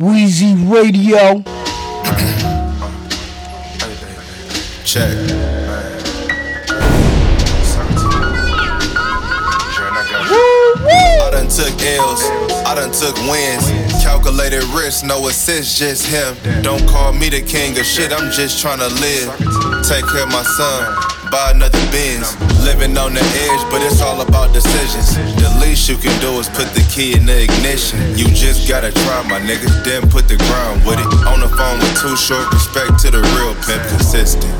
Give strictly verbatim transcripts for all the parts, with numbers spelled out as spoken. Wheezy Radio. Check. I done took L's, I done took wins. Calculated risk, no assist, just him. Don't call me the king of shit, I'm just tryna live. Take care of my son, buy another Benz. Living on the edge, but it's all about decisions. The least you can do is put the key in the ignition. You just gotta try, my nigga, then put the grind with it. On the phone with Too Short, respect to the real pimp, consistent.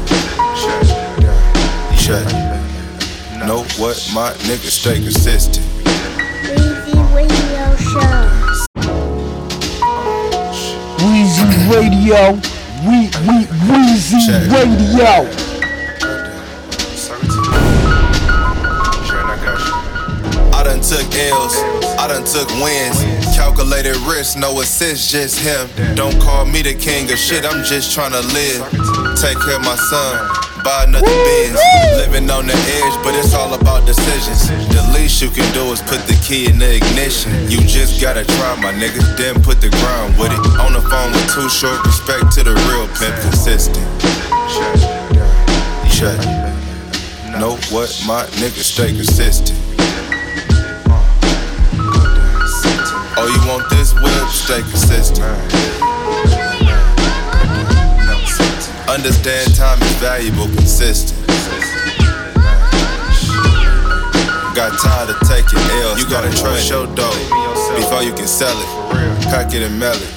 Check. Know what, my nigga, stay consistent. Easy Radio Show. Wheezy Radio, we we Wheezy Radio. I done took L's, I done took wins. Calculated risk, no assist, just him. Don't call me the king of shit, I'm just tryna live. Take care of my son, buy another Benz. Living on the edge, but it's all about decisions. The least you can do is put the key in the ignition. You just gotta try, my nigga, then put the grind with it. On the phone with Too Short, respect to the real pimp, consistent. Check. Know what, my nigga, stay consistent. Oh, you want this whip? Stay consistent. Understand time is valuable, consistent. Got tired of taking L's. You gotta trust your dough before you can sell it. Pack it and mail it.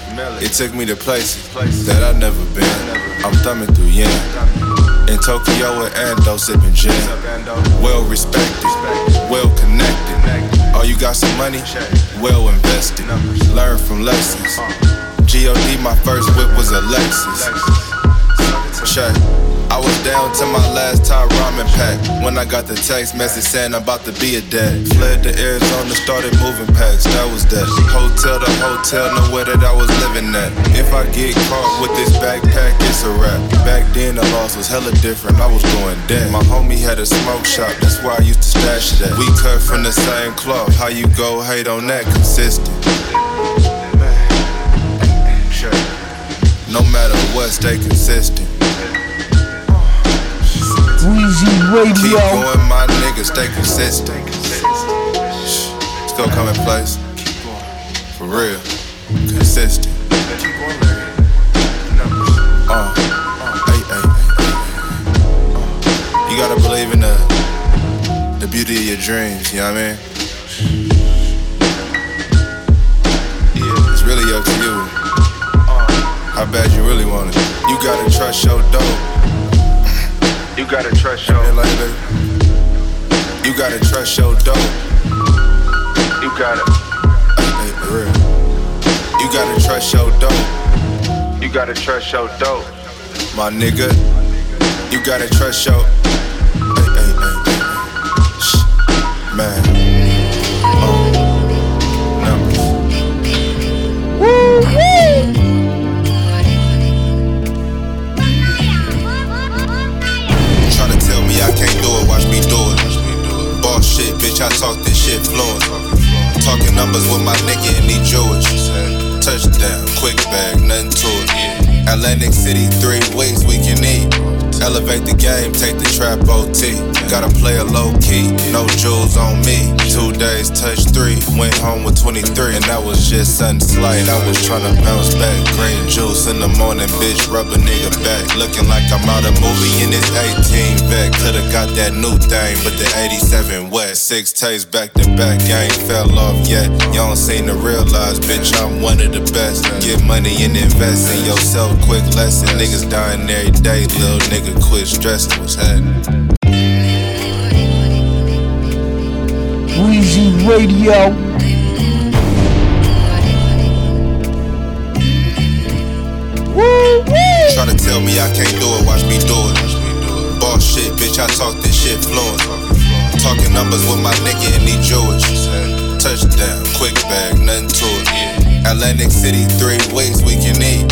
It took me to places that I've never been. I'm thumbing through yen in Tokyo and Ando, sipping gin. Well respected, well connected. Oh, you got some money? Well invested. Learn from lessons. G O D, my first whip was a Lexus. Check. I was down to my last Thai ramen pack when I got the text message saying I'm about to be a dad. Fled to Arizona, started moving packs, that was that. Hotel to hotel, nowhere that I was living at. If I get caught with this backpack, it's a wrap. Back then the loss was hella different, I was going dead. My homie had a smoke shop, that's where I used to stash it at. We cut from the same cloth, how you go hate on that? Consistent. No matter what, stay consistent. Wheezy Radio. Keep going, my nigga, stay consistent. It's gonna come in place. For real. Consistent. Uh, hey, hey, hey. You gotta believe in the, the beauty of your dreams, you know what I mean? It's really up to you. How bad you really want it. You gotta trust your dope. You gotta trust your like, you gotta trust your dope. You gotta hey, hey, real. You gotta trust your dope. You gotta trust your dope. My nigga, you gotta trust your hey, hey, hey. Shh. Man. Oh. Numbers. Woo-hoo! I can't do it, watch me do it. Boss shit, bitch, I talk this shit fluent. Talking numbers with my nigga and he Jewish. Touchdown, quick bag, nothing to it. Atlantic City, three weeks, we can eat. Elevate the game, take the trap O T. Gotta play a low key, no jewels on me. Two days, touch three, went home with twenty-three. And that was just something slight, I was tryna bounce back. Green juice in the morning, bitch, rub a nigga back. Looking like I'm out of movie in this eighteen back. Coulda got that new thing, but the eighty-seven wet. Six tapes back to back, I ain't fell off yet. Y'all don't seem to realize, bitch, I'm one of the best. Get money and invest in yourself, quick lesson. Niggas dying every day, little nigga. Quit stressing what's happening. Wheezy Radio. Try to tell me I can't do it, watch me do it. Boss shit, bitch, I talk this shit fluent. Talking numbers with my nigga and he Jewish. Touchdown, quick bag, nothing to it. Atlantic City, three weeks, we can eat.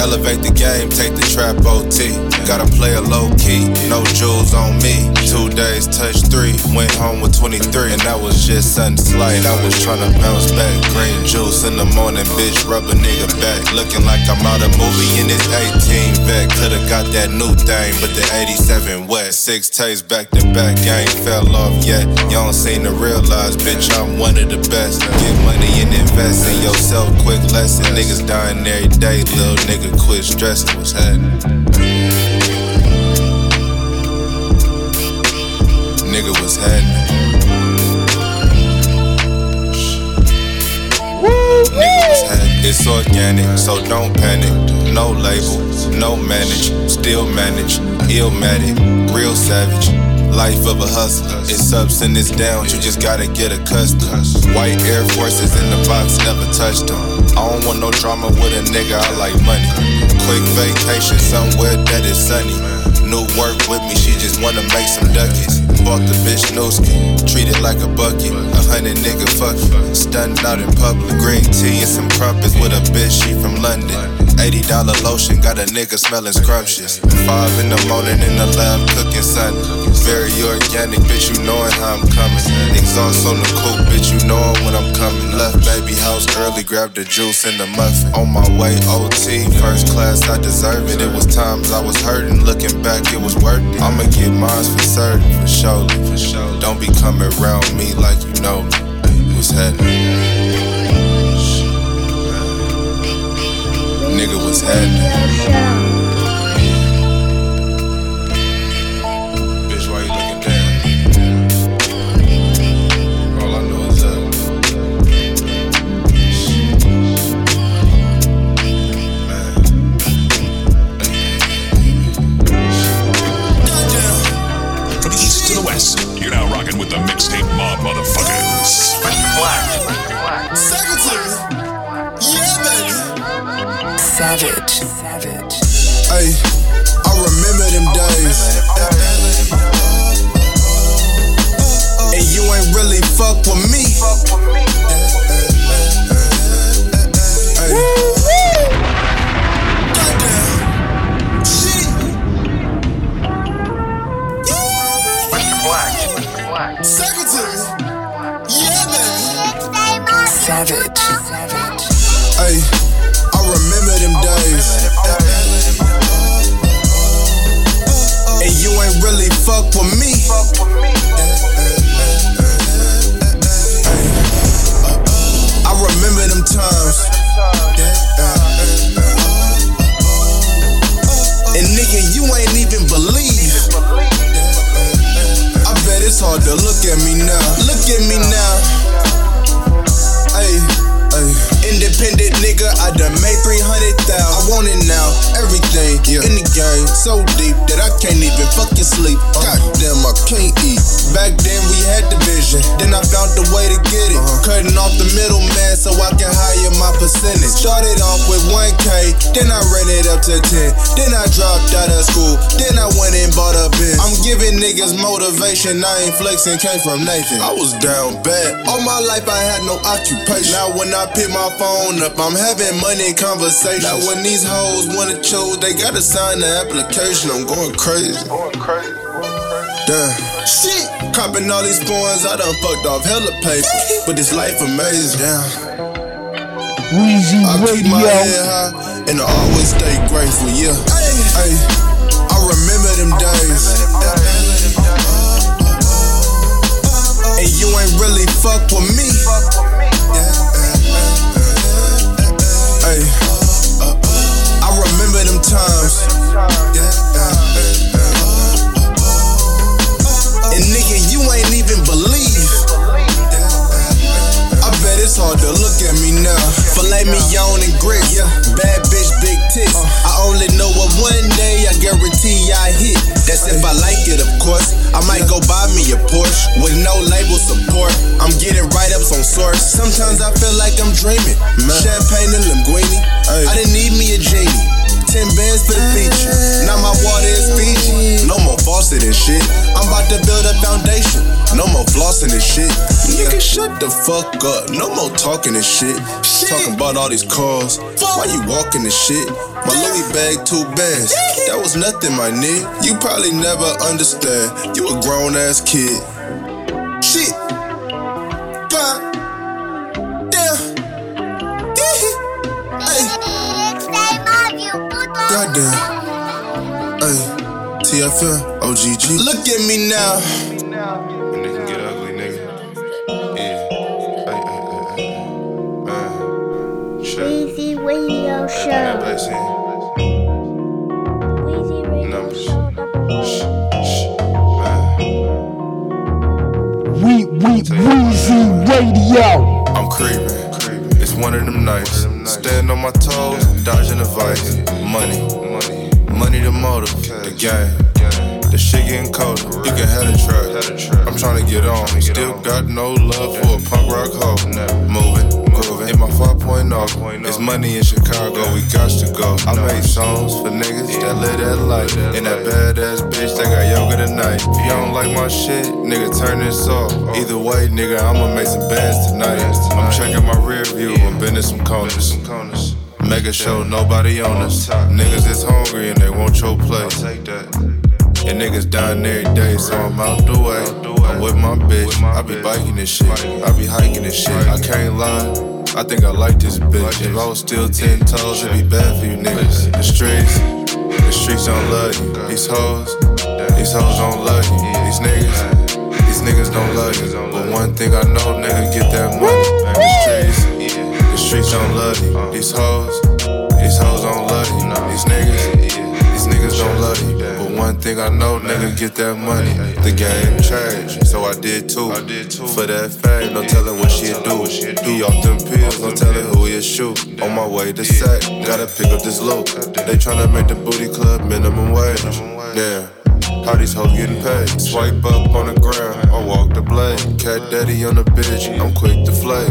Elevate the game, take the trap O T. Gotta play a low key, no jewels on me. Two days, touch three, went home with twenty-three. And that was just something slight, I was tryna bounce back. Green juice in the morning, bitch, rub a nigga back. Looking like I'm out of movie in this eighteen vet. Coulda got that new thing, but the eighty-seven wet. Six tapes back to back, I ain't fell off yet. Y'all don't seem to realize, bitch, I'm one of the best. Get money and invest in yourself, quick lesson. Niggas dying every day, little nigga quit stressing. What's happening? Nigga, what's happening? Nigga, what's happening? It's organic, so don't panic. No label, no manage. Still manage, illmatic, real savage. Life of a hustler, it's ups and it's downs, you just gotta get accustomed. White Air Forces in the box, never touched them. I don't want no drama with a nigga, I like money. Quick vacation somewhere that is sunny. New work with me, she just wanna make some ducats. Bought the bitch Nooski, treat it like a bucket. A hundred nigga fuck you, stunned out in public. Green tea and some crumpets with a bitch, she from London. Eighty dollar lotion, got a nigga smelling scrumptious. Five in the morning in the lab, cooking Sunday. Very organic, bitch, you knowin' how I'm coming. Exhaust on the coupe, bitch, you knowin' when I'm coming. Left baby house early, grabbed the juice and the muffin. On my way O T, first class, I deserve it. It was times I was hurting, looking back it was worth it. I'ma get mine for certain, for surely, for sure. Don't be coming around me like you know me. What's happening? Nigga, what's happening? Bitch, why you looking down? All I know is up. From the east to the west, you're now rocking with the Mixtape Mob motherfuckers. Black. Secretary. Savage, savage. Ayy, I remember them days. And you ain't really fuck with me. Goddamn. Shit. Secretary. Yeah, baby. Savage, savage. Ayy. I remember them days. And you ain't really fuck with me. I remember them times. And nigga, you ain't even believe. I bet it's hard to look at me now. Look at me now. Ayy. Independent nigga, I done made three hundred thousand. I want it now, everything, yeah. In the game, so deep that I can't even fucking sleep. uh, Goddamn, I can't eat. Back then we had the vision, then I found the way to get it. uh-huh. Cutting off the middleman so I can hire my percentage. Started off with one K, then I ran it up to ten. Then I dropped out of school, then I went and bought a Benz. I'm giving niggas motivation, I ain't flexing, came from Nathan. I was down bad, all my life I had no occupation. Now when I pick my phone up, I'm having money conversations. Now when these hoes wanna choose, they gotta sign the application. I'm going crazy. Going crazy. Damn. Shit. Copping all these points, I done fucked off hella paper, but this life amazing. Damn. Weezy I radio. Keep my head high and I always stay grateful. Yeah. Hey. I remember them days. And you ain't really fuck with me. Ay, I remember them times. And nigga, you ain't even believe. I bet it's hard to look at me now. Filet mignon and grits, bad bitch, big tits. I only know what one day I guarantee I hit. That's if I like it, of course. I might go buy me a Porsche with no label support. I'm getting write-ups on Source. Sometimes I feel like I'm dreaming. Champagne and Lamborghini. I didn't need me a genie. Ten bands for the feature. Now my water is Fiji. No more faucet and shit. I'm about to build a foundation. No more flossing and shit. Nigga, shut the fuck up. No more talking and shit. shit. Talking about all these cars. Why you walking and shit? My Louis bag too bags. That was nothing, my nigga. You probably never understand. You a grown ass kid. Shit. Pop. Damn. Ay. Goddamn. Ay. T F L O G G. Look at me now. And they can get ugly, nigga. Yeah. Ay, ay, ay, ay. Man. Shit. Easy Radio Show. We we Weezy Radio. I'm creeping. It's one of them nights. Stand on my toes, dodging the vice. Money, money the motive, the game. The shit getting colder. You can have a truck. I'm trying to get on. Still got no love for a punk rock hoe. Moving. In my five point oh, it's money in Chicago, we got to go. I make songs for niggas that live that life. And that badass bitch that got yoga tonight. If you don't like my shit, nigga, turn this off. Either way, nigga, I'ma make some bands tonight. I'm checking my rear view, I'm bending some corners. Mega show, nobody on us. Niggas is hungry and they want your place. And niggas dying every day, so I'm out the way. I'm with my bitch, I be biking this shit, I be hiking this shit. I can't lie, I think I like this bitch. If I was still ten toes, it'd be bad for you niggas. The streets, the streets don't love you. These hoes, these hoes don't love you. These niggas, these niggas don't love you. But one thing I know, nigga, get that money. The streets, the streets don't love you. These hoes, these hoes don't love you. These niggas, niggas don't love you, but one thing I know, nigga, get that money. The game changed, so I did too. For that fame, no telling what she'd do. He off them pills, no telling who he'll shoot. On my way to sack, gotta pick up this loot. They tryna make the booty club minimum wage. Yeah, how these hoes getting paid? Swipe up on the ground, I walk the blade. Cat daddy on the bitch, I'm quick to flay.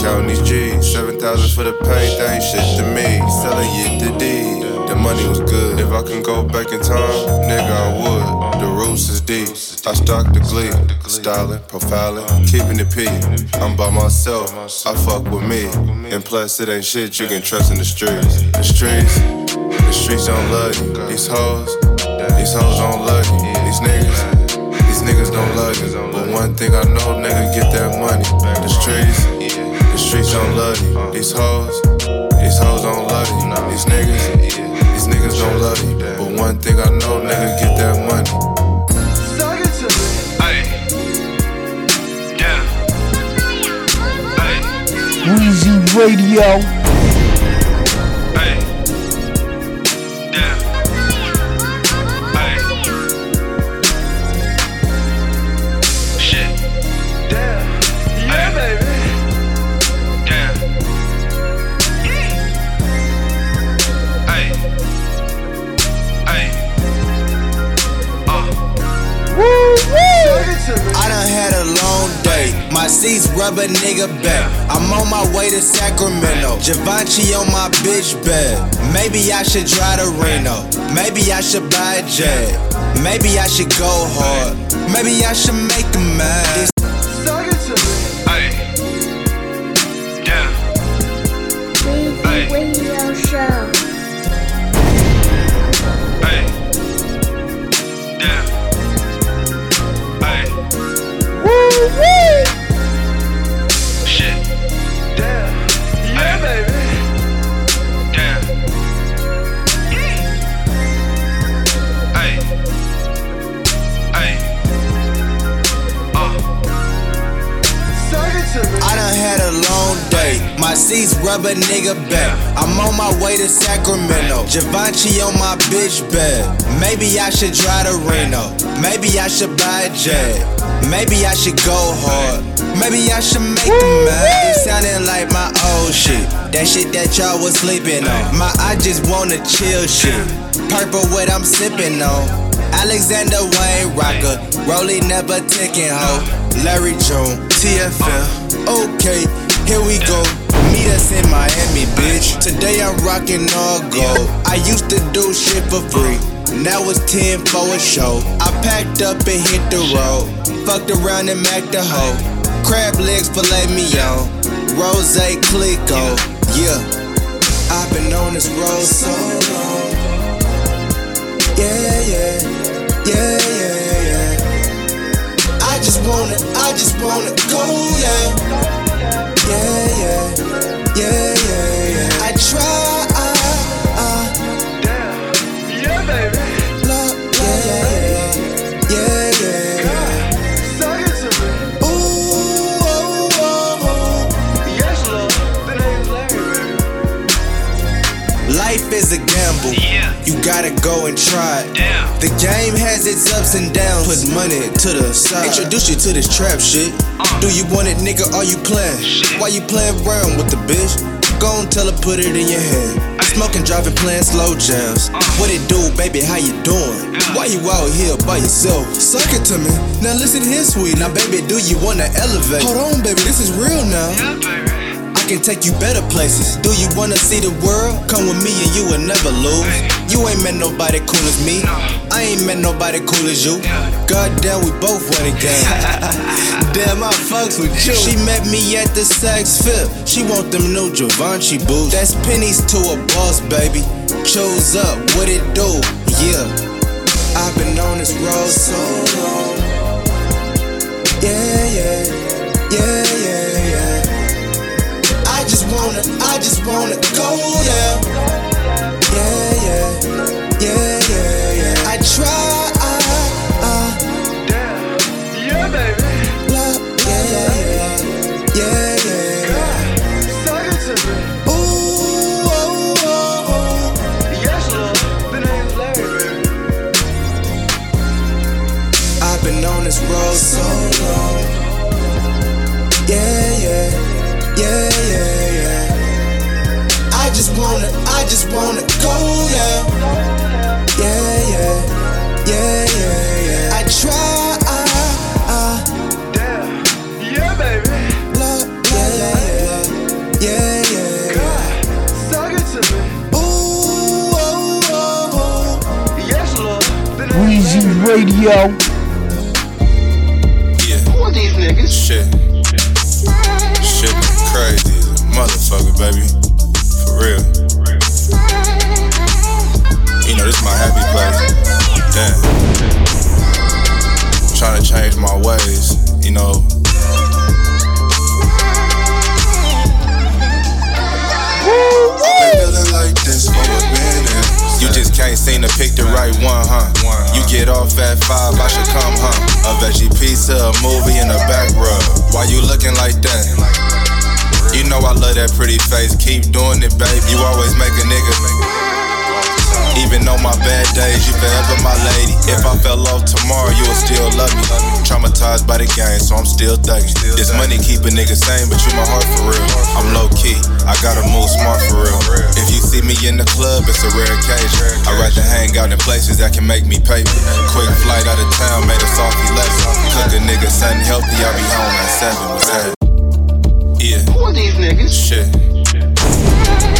Counting these G's, seven thousand for the paint, that ain't shit to me. Selling it to D, the money was good. If I can go back in time, nigga, I would. The roots is deep, I stock the glee. Styling, profiling, keeping it P. I'm by myself, I fuck with me. And plus, it ain't shit you can trust in the streets. The streets, the streets don't love you. These hoes, these hoes don't love you. These niggas, these niggas don't love you. But one thing I know, nigga, get that money. The streets, the streets don't love you. These hoes, these hoes don't love you. These niggas, these niggas don't love you. But one thing I know, nigga, get that money. Ay, yeah. Ay, Weezy Radio. Ay, yeah. Ay, shit. Damn, yeah, baby. I done had a long day. My seats rubber nigga back. I'm on my way to Sacramento. Givenchy on my bitch bed. Maybe I should drive to Reno. Maybe I should buy a jet. Maybe I should go hard. Maybe I should make a man. My seats rubber nigga back. I'm on my way to Sacramento. Givenchy on my bitch bed. Maybe I should drive to Reno. Maybe I should buy a jet. Maybe I should go hard. Maybe I should make a man. It sounded like my old shit. That shit that y'all was sleeping on. My I just wanna chill shit. Purple what I'm sipping on. Alexander Wayne rocker. Rollie never ticking ho. Larry June, T F L. Okay, here we go. Meet us in Miami, bitch. Today I'm rockin' all gold. I used to do shit for free. Now it's ten for a show. I packed up and hit the road. Fucked around and macked the hoe. Crab legs filet mignon. Rosé Clico. Yeah. I've been on this road so long. Yeah, yeah, yeah, yeah, yeah. I just wanna, I just wanna go, yeah. Yeah, yeah, yeah, yeah, yeah. I try, uh, damn, yeah, baby. Love, yeah, yeah, yeah, yeah, yeah. God, say it to me. Ooh, oh, oh, oh. Yes, love, that ain't lame, baby. Life is a gamble. Yeah. You gotta go and try it. Damn. The game has its ups and downs. Put money to the side. Introduce you to this trap shit. Uh. Do you want it, nigga? Are you playing? Shit. Why you playing around with the bitch? Go and tell her, put it in your hand. Aye. Smoking, driving, playing slow jams. Uh. What it do, baby? How you doing? Yeah. Why you out here by yourself? Suck it to me. Now listen here, sweet. Now, baby, do you wanna elevate? Hold on, baby, this is real now. Yeah, baby. I can take you better places. Do you wanna see the world? Come with me and you will never lose. Aye. You ain't met nobody cool as me. No. I ain't met nobody cool as you. Yeah. Goddamn, we both won a game. Damn, I fucks with you. She met me at the Saks Fifth. She want them new Givenchy boots. That's pennies to a boss, baby. Chose up, what it do? Yeah. I've been on this road so long. Yeah, yeah, yeah, yeah, yeah. I just wanna, I just wanna go, yeah. Yeah, yeah, yeah, yeah, yeah. I try, uh, damn, yeah, baby. Love, yeah, yeah, yeah, yeah, yeah. God, say it to me. Ooh, oh, oh, oh. Yes, love, that ain't lame. I've been on this road so long. Yeah, yeah, yeah, yeah, yeah. I just wanna, I just wanna go, yeah. Yeah, yeah, yeah, yeah, yeah. I try, uh, uh. Damn, yeah, baby. Love, yeah, yeah, yeah, yeah, yeah. God, suck it to me. Ooh, oh, oh, oh. Yes, love, that Weezy Radio. Yeah. Who are these niggas? Shit. Shit is crazy as a motherfucker, baby. Real. You know, this is my happy place. Damn. I'm trying to change my ways, you know. I've been feeling like this for a minute. You just can't seem to pick the right one, huh? You get off at five, I should come, huh? A veggie pizza, a movie, and a back rub. Why you looking like that? You know I love that pretty face, keep doing it, babe. You always make a nigga. Even on my bad days, you forever my lady. If I fell off tomorrow, you'll still love me. Traumatized by the game, so I'm still thugging. This money keep a nigga sane, but you my heart for real. I'm low key, I gotta move smart for real. If you see me in the club, it's a rare occasion. I rather hang out in places that can make me paper. Quick flight out of town, made a softy lesson. Cook a nigga something healthy, I'll be home at seven. What's happening? Yeah. Who are these niggas? Shit.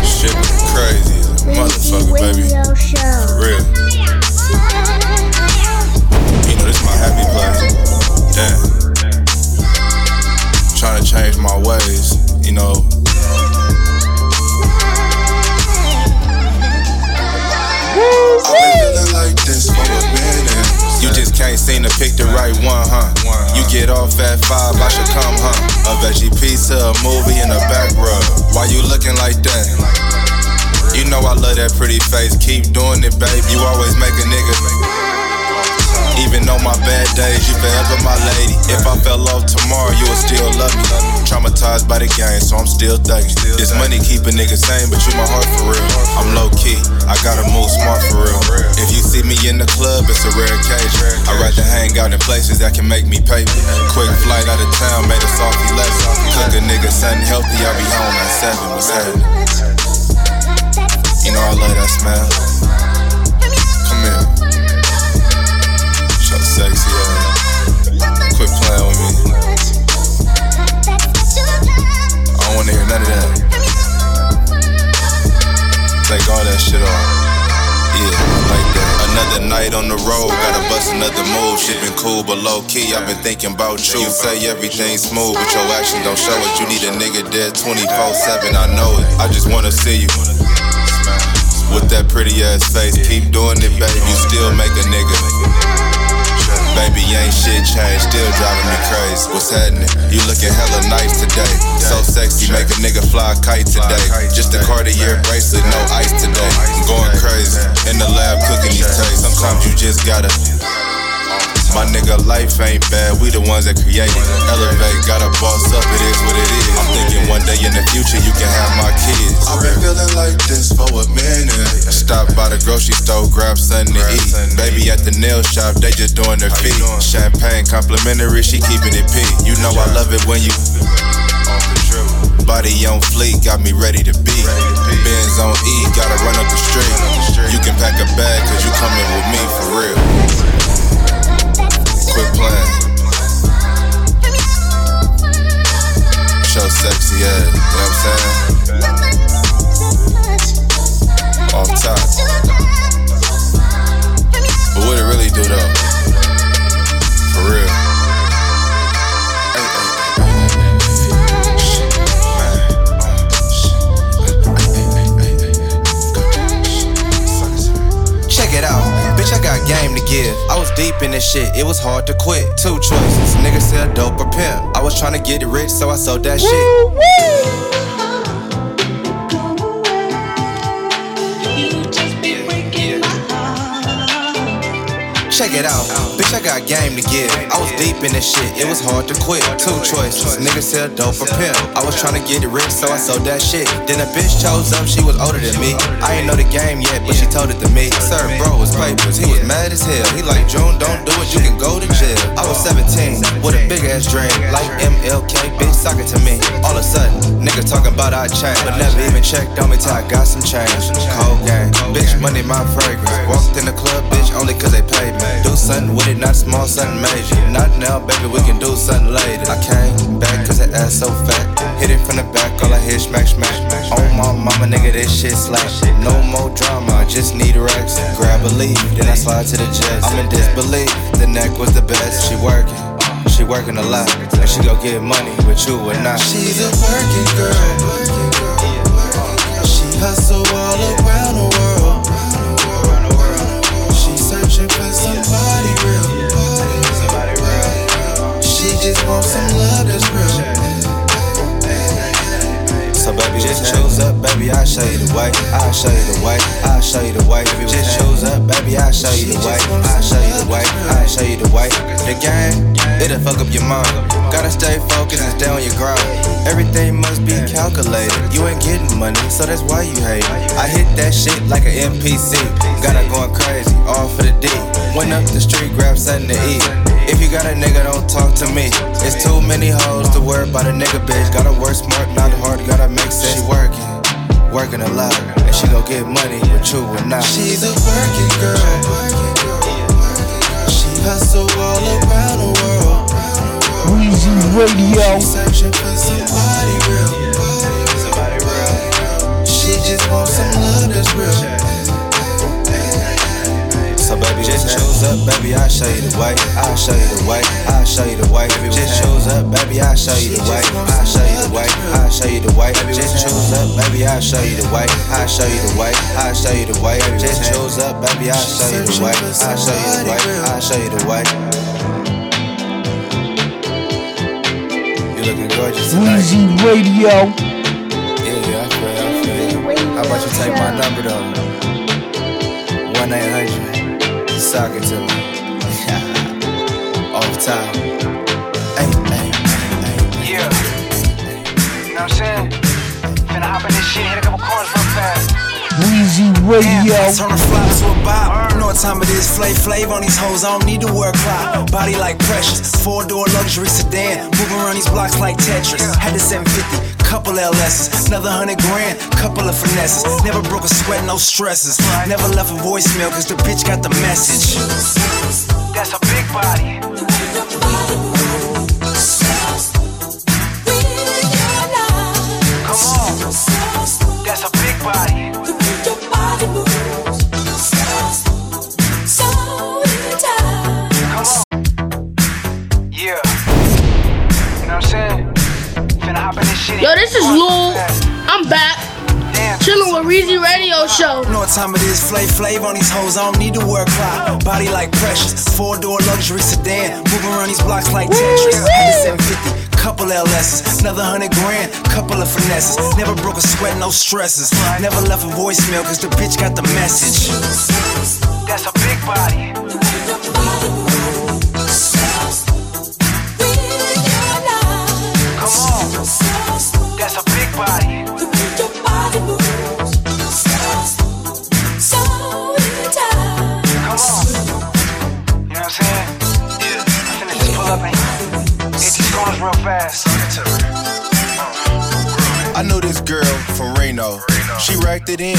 Shit crazy as a motherfucker, baby. For real. You know, this is my happy place. Damn. I'm trying to change my ways, you know. I've been feeling like this for a minute. You just can't seem to pick the right one, huh? You get off at five, I should come, huh? A veggie pizza, a movie, and a back rub. Why you looking like that? You know I love that pretty face. Keep doing it, babe. You always make a nigga. Even on my bad days, you forever my lady. If I fell off tomorrow, you would still love me. Traumatized by the game, so I'm still thugging. This money keep a nigga sane, but you my heart for real. I'm low key, I gotta move smart for real. If you see me in the club, it's a rare occasion. I rather hang out in places that can make me paper. Quick flight out of town, made a softy lesson. Cook a nigga something healthy, I'll be home at seven. What's happening? You know I love that smell. Come here. Sexy, yeah. Quit playing with me. I don't wanna hear none of that. Take all that shit off. Yeah, like that. Another night on the road, gotta bust another move. Shit been cool but low key, I've been thinking about you. You say everything smooth, but your actions don't show it. You need a nigga dead twenty-four seven, I know it. I just wanna see you. With that pretty ass face, keep doing it, baby. You still make a nigga. Baby, ain't shit changed, still driving me crazy. What's happening? You looking hella nice today. So sexy, make a nigga fly a kite today. Just a Cartier bracelet, no ice today. I'm going crazy in the lab cooking these tastes. Sometimes you just gotta. My nigga, life ain't bad, we the ones that create it. Elevate, gotta boss up, it is what it is. I'm thinking one day in the future you can have my kids. I've been feeling like this for a minute. Stop by the grocery store, grab something to eat. Baby at the nail shop, they just doing their feet. Champagne complimentary, she keeping it pee. You know I love it when you body on fleek, got me ready to be. Benz on E, gotta run up the street. You can pack a bag, cause you coming with me for real. Quit playing. Show sexy ass, you know what I'm saying? Off top. But what it really do though? For real. Check it out. Bitch, I got game to give. I was deep in this shit, it was hard to quit. Two choices, nigga said dope or pimp. I was tryna get rich, so I sold that shit. Check it out, bitch, I got game to give. I was deep in this shit, it was hard to quit. Two choices, nigga sell dope or pimp. I was tryna get it rich, so I sold that shit. Then a bitch chose up, she was older than me. I ain't know the game yet, but she told it to me. Sir, bro, was papers, he was mad as hell. He like, June, don't do it, you can go to jail. I was seventeen, with a big ass dream. Like M L K, bitch, suck it to me. All of a sudden, nigga talking about I changed. But never even checked on me till I got some change. Cold game, bitch, money my fragrance. Walked in the club, bitch, only cause they paid me. Do something with it, not small, something major. Not now, baby, we can do something later. I came back cause that ass so fat. Hit it from the back, all I hear is smack, smack. On my mama, nigga, this shit slap. No more drama, I just need racks. Grab a leaf, then I slide to the jets. I'm in disbelief, the neck was the best. She working, she working a lot. And she gon' get money with you or not. She's a working girl. She hustle all around the world. Somebody real, somebody real. She just wants some love that's real. So baby, just choose up, baby, I'll show you the way. I'll show you the way, I'll show you the way. Just choose up, baby, I'll show you the way. I'll show you the way, I'll show you the way. The game, it'll fuck up your mind. Gotta stay focused and stay on your grind. Everything must be calculated. You ain't getting money, so that's why you hate. I hit that shit like an N P C. Gotta going crazy, all for the D. Went up the street, grabbed something to eat. If you got a nigga, don't talk to me. It's too many hoes to worry about a nigga, bitch. Gotta work smart, not hard, gotta make sense. She working, working a lot, and she gon' get money with you or not. She's a working girl. She hustle all around the world. Weezy Radio. Searching for somebody real. She just wants some love that's real. So baby, just choose up, baby, I'll show you the way. I'll show you the way, I'll show you the way. Just choose up, baby, I'll show you the way. I'll show you the way, I'll show you the way. Just choose up, baby, I'll show you the way. I'll show you the way, I'll show you the way. Just choose up, baby, I'll show you the way. I'll show you the way, I'll show you the way. You looking gorgeous tonight. Weezy Radio. Yeah, I feel, I feel. How about you take my number though? one eight hundred Talking to me, all the time. Ay, ay, ay, ay. Yeah, you know what I'm saying? Finna hop in this shit, hit a couple corners real fast. Weezy Radio. Turn the fly to a bop. You know what time it is, Flay Flav on these hoes, I don't need to wear a clock. Body like Precious, four-door luxury sedan. Moving around these blocks like Tetris. Had the seven fifty. Couple L S's, another hundred grand, couple of finesses. Never broke a sweat, no stresses. Never left a voicemail, cause the bitch got the message. That's a big body. Come on, that's a big body. Your body moves so come on. Yeah. You know what I'm saying? Yo, this is Lil. I'm back. Chilling with Breezy Radio Show. Know what time it is, flay flav on these hoes. I don't need to wear a clock. Body like Precious, four-door luxury sedan. Moving around these blocks like Tetris. seven fifty. Couple L S's, another hundred grand, couple of finesses. Never broke a sweat, no stresses. Never left a voicemail, cause the bitch got the message. That's a big body. Come on. That's a big body. Your body moves. So tight. Come on. You know what I'm saying? Yeah. I finna just pull up and hit these corners real fast. I know this girl from Reno. She racked it in,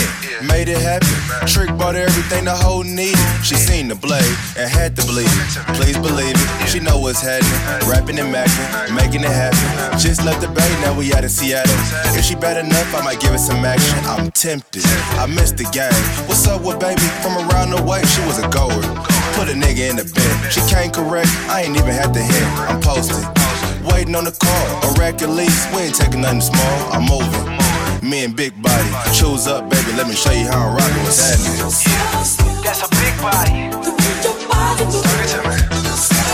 made it happen. Trick bought everything the whole need. She seen the blade and had to bleed. Please believe it, she know what's happening. Rapping and macking, making it happen. Just left the bay, now we out of Seattle. If she bad enough, I might give it some action. I'm tempted, I missed the game. What's up with baby from around the way? She was a goer, put a nigga in the bed. She came correct, I ain't even had to hit. I'm posted, waiting on the call. A rack at least, we ain't taking nothing small. I'm moving. Me and Big Body, choose up, baby. Let me show you how I'm rockin' with that nigga. Yeah. That's a big body. Turn it to me.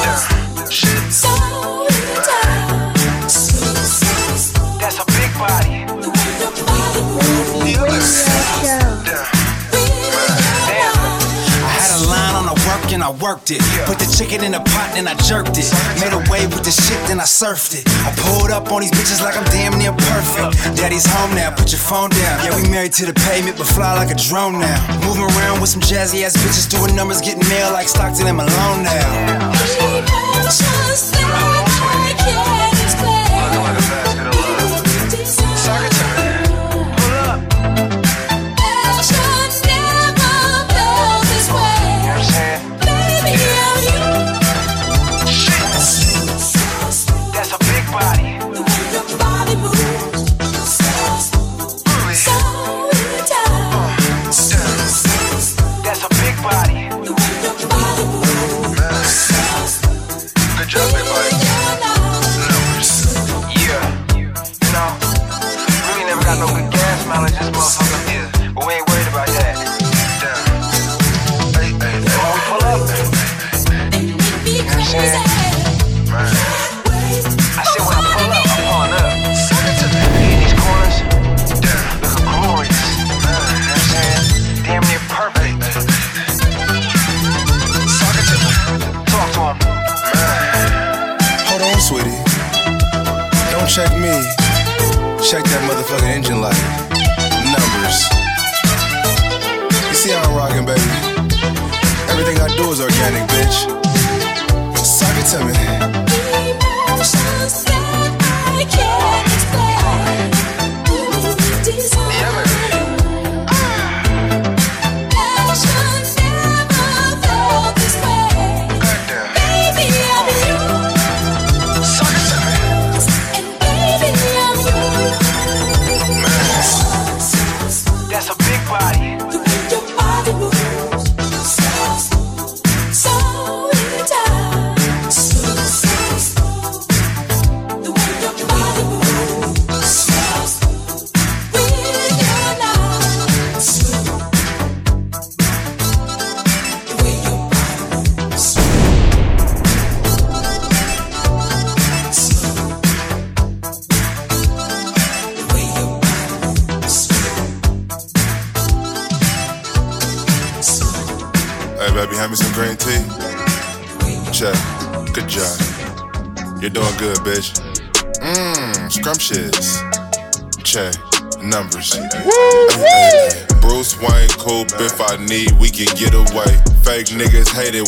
Yeah. Shit. That's a big body. I had a line on the work and I worked it. Put the chicken in the pot and I jerked it. Made a wave with the shit and I surfed it. I pulled up on these bitches like I'm damn near perfect. Daddy's home now, put your phone down. Yeah, we married to the pavement, but fly like a drone now. Moving around with some jazzy ass bitches, doing numbers, getting mail like Stockton and Malone now.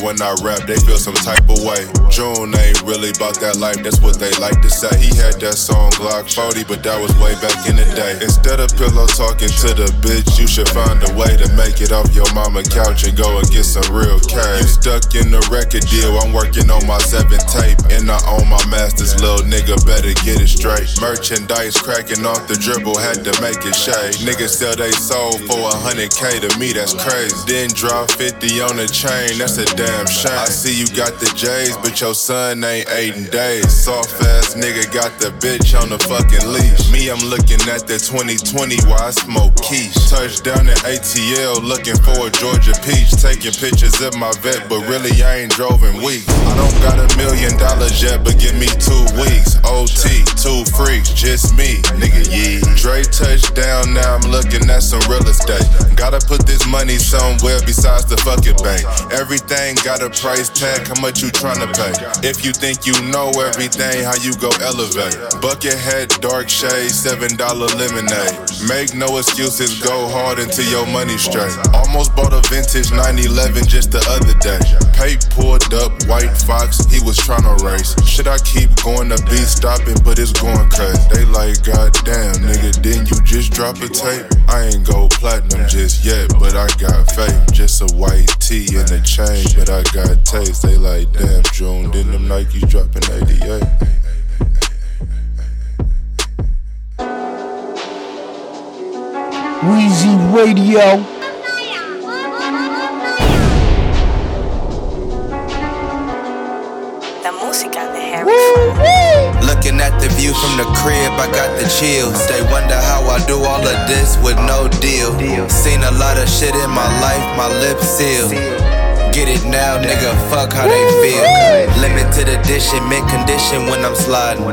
When I rap, they feel some type of way. June ain't really about that life, that's what they like to say. He had that song Glock forty, but that was way back in the day. Instead of pillow talking to the bitch, you should find a way to make it off your mama couch and go and get some real cash. You stuck in the record deal, I'm working on my seventh tape. And I own my master's, little nigga, better get it straight. Merchandise cracking off the dribble, had to make it shake. Niggas sell they soul for a hundred K to me, that's crazy. Then draw fifty on the chain, that's a damn shame. I see you got the J's, but your son ain't eightin' days. Soft ass nigga got the bitch on the fucking leash. Me, I'm looking at the twenty twenty while I smoke quiche. Touchdown at A T L, looking for a Georgia peach. Taking pictures of my vet, but really I ain't drove in weeks. I don't got a million dollars yet, but give me two weeks. O T, two freaks, just me, nigga, yeah. Dre touchdown, now I'm looking at some real estate. Gotta put this money somewhere besides the fucking bank. Everything got a price tag, how much you tryna pay? If you think you know everything, how you go elevate? Bucket hat, dark shade, seven dollar lemonade. Make no excuses, go hard until your money straight. Almost bought a vintage nine eleven just the other day. Pate pulled up, white fox, he was tryna race. Should I keep going to be stopping, but it's going crazy. They like, God damn, nigga, didn't you just drop a tape? I ain't go platinum just yet, but I got faith. Just a white tee and a chain, but I got taste. They like, damn, June, then them Nikes dropping eighty-eight. Weezy Radio. La música de Harry Ford. Looking at the view from the crib, I got the chills. They wonder how I do all of this with no deal. Seen a lot of shit in my life, my lips sealed. Get it now, nigga, fuck how they feel. Limited edition, mint condition when I'm sliding.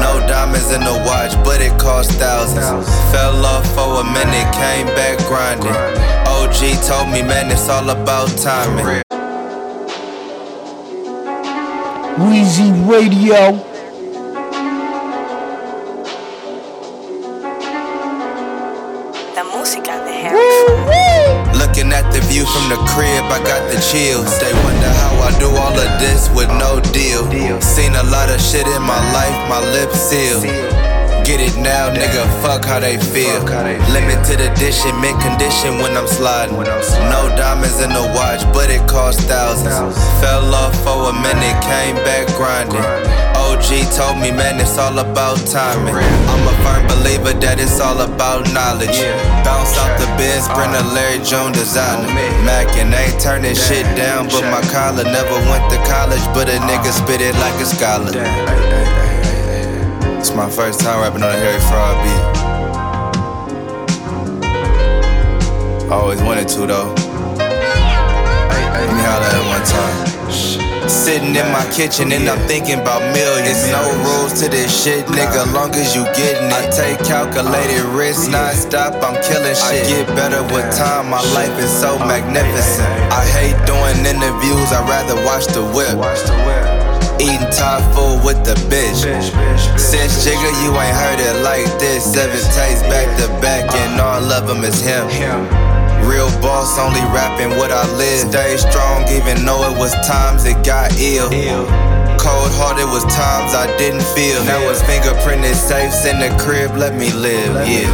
No diamonds in the watch, but it cost thousands. Fell off for a minute, came back grinding. O G told me, man, it's all about timing. Weezy Radio. Looking at the view from the crib, I got the chills. They wonder how I do all of this with no deal. Seen a lot of shit in my life, my lips sealed. Get it now, nigga, fuck how they feel. Limited edition, mint condition when I'm sliding. No diamonds in the watch, but it cost thousands. Fell off for a minute, came back grinding. O G told me, man, it's all about timing. I'm a firm believer that it's all about knowledge. Bounce out the Benz, bring a Larry June designer. Mac and ain't turning shit down, but my collar. Never went to college, but a nigga spit it like a scholar. It's my first time rapping on a Harry Fraud beat. I always wanted to though. Let me holler at one time. Sitting in my kitchen and I'm thinking about millions. No rules to this shit, nigga, long as you getting it. I take calculated risks, non-stop, I'm killing shit. I get better with time, my life is so magnificent. I hate doing interviews, I'd rather watch the whip. Eating Thai food with the bitch. Since Jigga, you ain't heard it like this. Seven tapes back to back, and all of them is him. Real boss, only rapping what I live. Stay strong, even though it was times it got ill. Cold hearted was times I didn't feel. Now it's fingerprinted safes in the crib, let me live, yeah.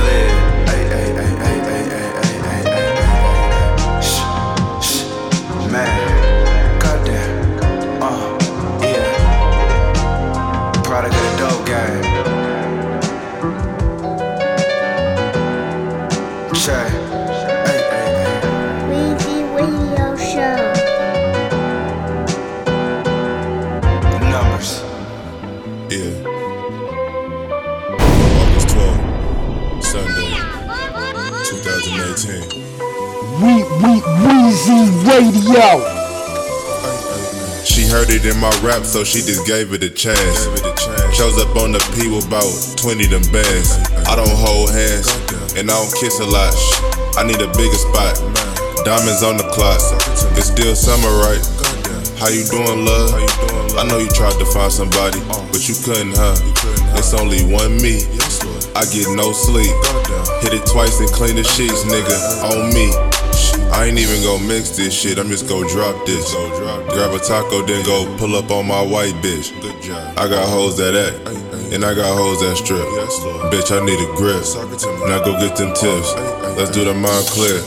In my rap, so she just gave it a chance. Shows up on the P with about twenty them bands. I don't hold hands, and I don't kiss a lot. I need a bigger spot, diamonds on the clock. It's still summer, right? How you doing, love? I know you tried to find somebody, but you couldn't, huh? It's only one me, I get no sleep. Hit it twice and clean the sheets, nigga, on me. I ain't even gon' mix this shit, I'm just gon' drop this. Grab a taco, then go pull up on my white bitch. I got hoes that act, and I got hoes that strip. Bitch, I need a grip, now go get them tips. Let's do the Montclair,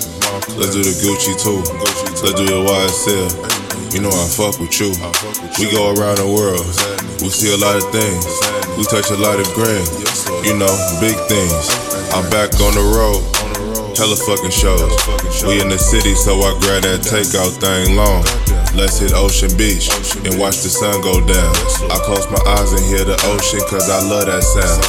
let's do the Gucci too. Let's do the Y S L, you know I fuck with you. We go around the world, we see a lot of things. We touch a lot of grand, you know, big things. I'm back on the road, hella fucking shows. We in the city, so I grab that takeout thing long. Let's hit Ocean Beach and watch the sun go down. I close my eyes and hear the ocean, cause I love that sound.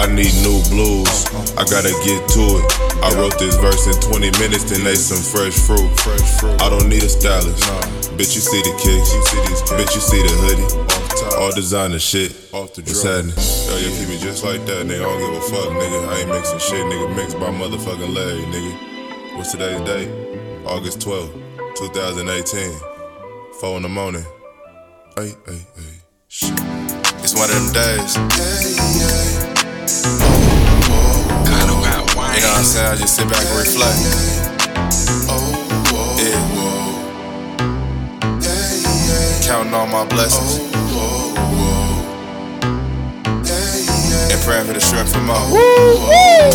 I need new blues, I gotta get to it. I wrote this verse in twenty minutes, then they some fresh fruit. I don't need a stylist, bitch you see the kicks, bitch you see the hoodie. All designer shit, off the drug. Yo, you keep me just like that, nigga. I don't give a fuck, nigga. I ain't mixing shit, nigga. Mixed by motherfucking Larry, nigga. What's today's date? August twelfth, twenty eighteen. Four in the morning. Ay, ay, ay. Shit. It's one of them days. Ay, ay. You know what I'm saying? I just sit back and reflect. Oh, yeah. Whoa. Counting all my blessings. And praying for the strength from all.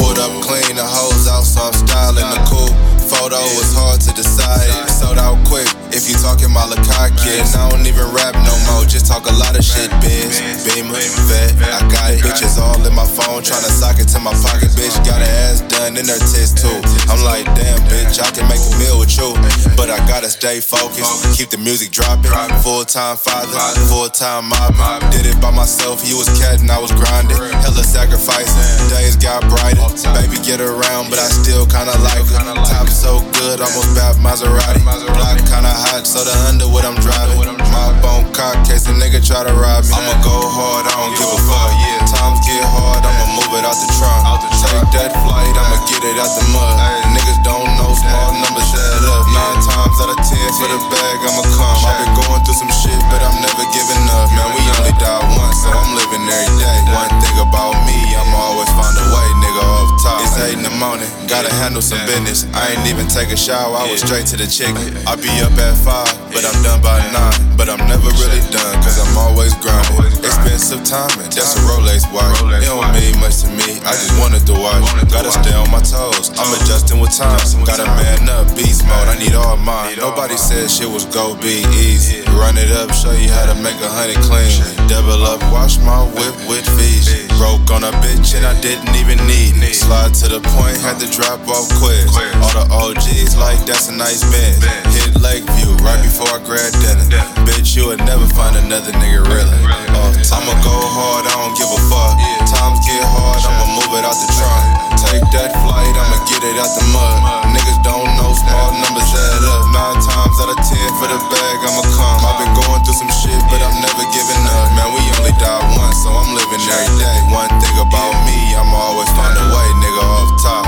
Pulled up clean, the hoes out, soft style in the coupe. Photo was hard to decide, sold out quick. If you talking my Malachi kid, I don't even rap no more, just talk a lot of shit, bitch. Beamer, vet, I got bitches all in my phone, tryna sock it to my pocket, bitch. Got her ass done in her tits too. I'm like, damn, bitch, I can make a meal with you, but I gotta stay focused, keep the music dropping. Full-time father, full-time mama. Did it by myself, you was catting, I was grinding. Hella sacrificing, days got brighter. Baby get around, but I still kinda like her. Top so good, almost bad Maserati. Block kinda hot, so the under what I'm driving. My bone cock, case a nigga try to rob me. I'ma go hard, I don't give a fuck. Times get hard, I'ma move it out the trunk. Take that flight, I'ma get it out the mud. Niggas don't know small numbers, shut up. Nine times out of ten for the bag, I'ma come. I've been going through some shit, but I'm never giving up. Man, we only die once, so I'm living every day. One thing about me, I'ma always find a way, nigga, off top. It's eight in the morning, gotta handle some business. I ain't even take a shower, I was straight to the chicken. I be up at five, but I'm done by nine. But I'm never really done, cause I'm always grinding. Expensive timing, that's a Rolex watch. It don't mean much to me, I just wanted to watch. Gotta stay on my toes, I'm adjusting with time. Gotta man up, beast mode, I need all mine. Nobody said shit was go be easy. Run it up, show you how to make a hundred clean. Double up, wash my whip with fees. Broke on a bitch and I didn't even need it. Slide to the point, had to drop off quiz. All the O Gs like that's a nice bend. Hit Lakeview right before I grab dinner. Bitch, you would never find another nigga really. uh, I'ma go hard, I don't give a fuck. Times get hard, I'ma move it out the trunk. Take that flight, I'ma get it out the mud. Niggas don't know small numbers add up. Nine times out of ten for the bag, I'ma come. I've been going through some shit, but I'm never giving up. Man, we only die once, so I'm living every day. One thing about me, I'ma always find a way, nigga, off top.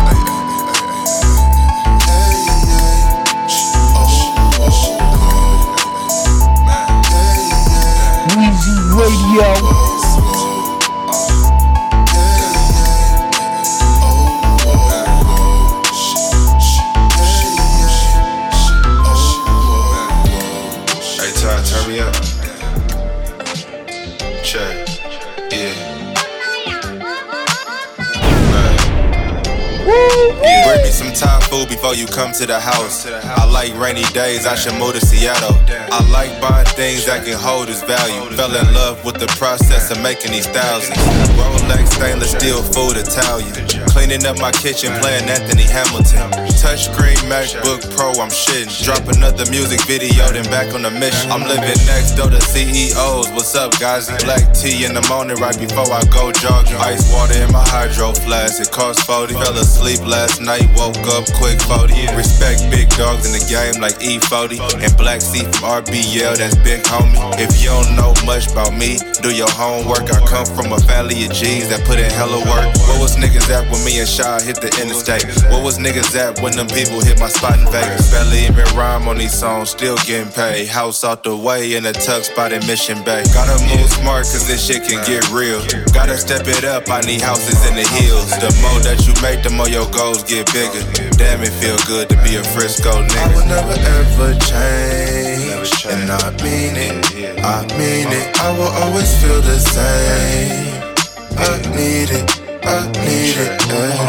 Radio. Hey Todd, turn me up. Check. Yeah. Yeah. Bring me some Thai food before you come to the house. I like rainy days, I should move to Seattle. I like buying things that can hold its value. Fell in love with the process of making these thousands. Rolex, stainless steel, food, Italian. Cleaning up my kitchen, playing Anthony Hamilton. Touchscreen, MacBook Pro, I'm shitting. Drop another music video, then back on the mission. I'm living next door to C E Os. What's up, guys? Black tea in the morning right before I go jogging. Ice water in my hydro flask, it costs forty. Fell asleep last night, woke up quick forty. Respect big dogs in the game like E forty. And Black C from R B. B L, that's big homie. If you don't know much about me, do your homework. I come from a family of G's that put in hella work. What was niggas at when me and Shaw hit the interstate? What was niggas at when them people hit my spot in Vegas? Barely even rhyme on these songs, still getting paid. House out the way in a tuck spot in Mission Bay. Gotta move smart cause this shit can get real. Gotta step it up, I need houses in the hills. The more that you make, the more your goals get bigger. Damn, it feel good to be a Frisco nigga. I will never ever change. And I mean it, I mean it. I will always feel the same. I need it, I need it.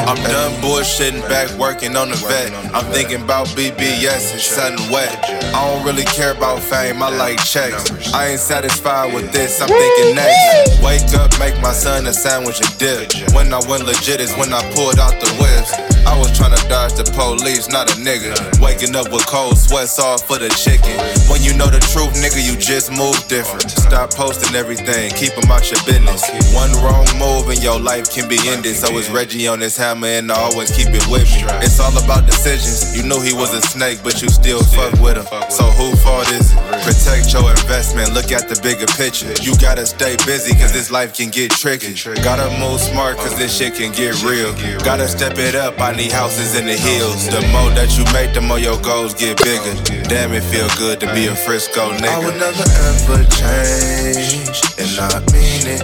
I'm done bullshitting back, working on the vet. I'm thinking about B B S and something wet. I don't really care about fame, I like checks. I ain't satisfied with this, I'm thinking next. Wake up, make my son a sandwich and dip. When I went legit is when I pulled out the whips. I was trying to dodge the police, not a nigga. Waking up with cold sweats all for the chicken. When you know the truth, nigga, you just move different. Stop posting everything, keep them out your business. One wrong move and your life can be ended. So it's Reggie on this hammer and I always keep it with me. It's all about decisions. You knew he was a snake, but you still fuck with him. So who fault is it? Protect your investment, look at the bigger picture. You gotta stay busy, cause this life can get tricky. Gotta move smart, cause this shit can get real. Gotta step it up, I need houses in the hills. The more that you make, the more your goals get bigger. Damn, it feel good to be a Frisco nigga. I would never ever change, and I mean it,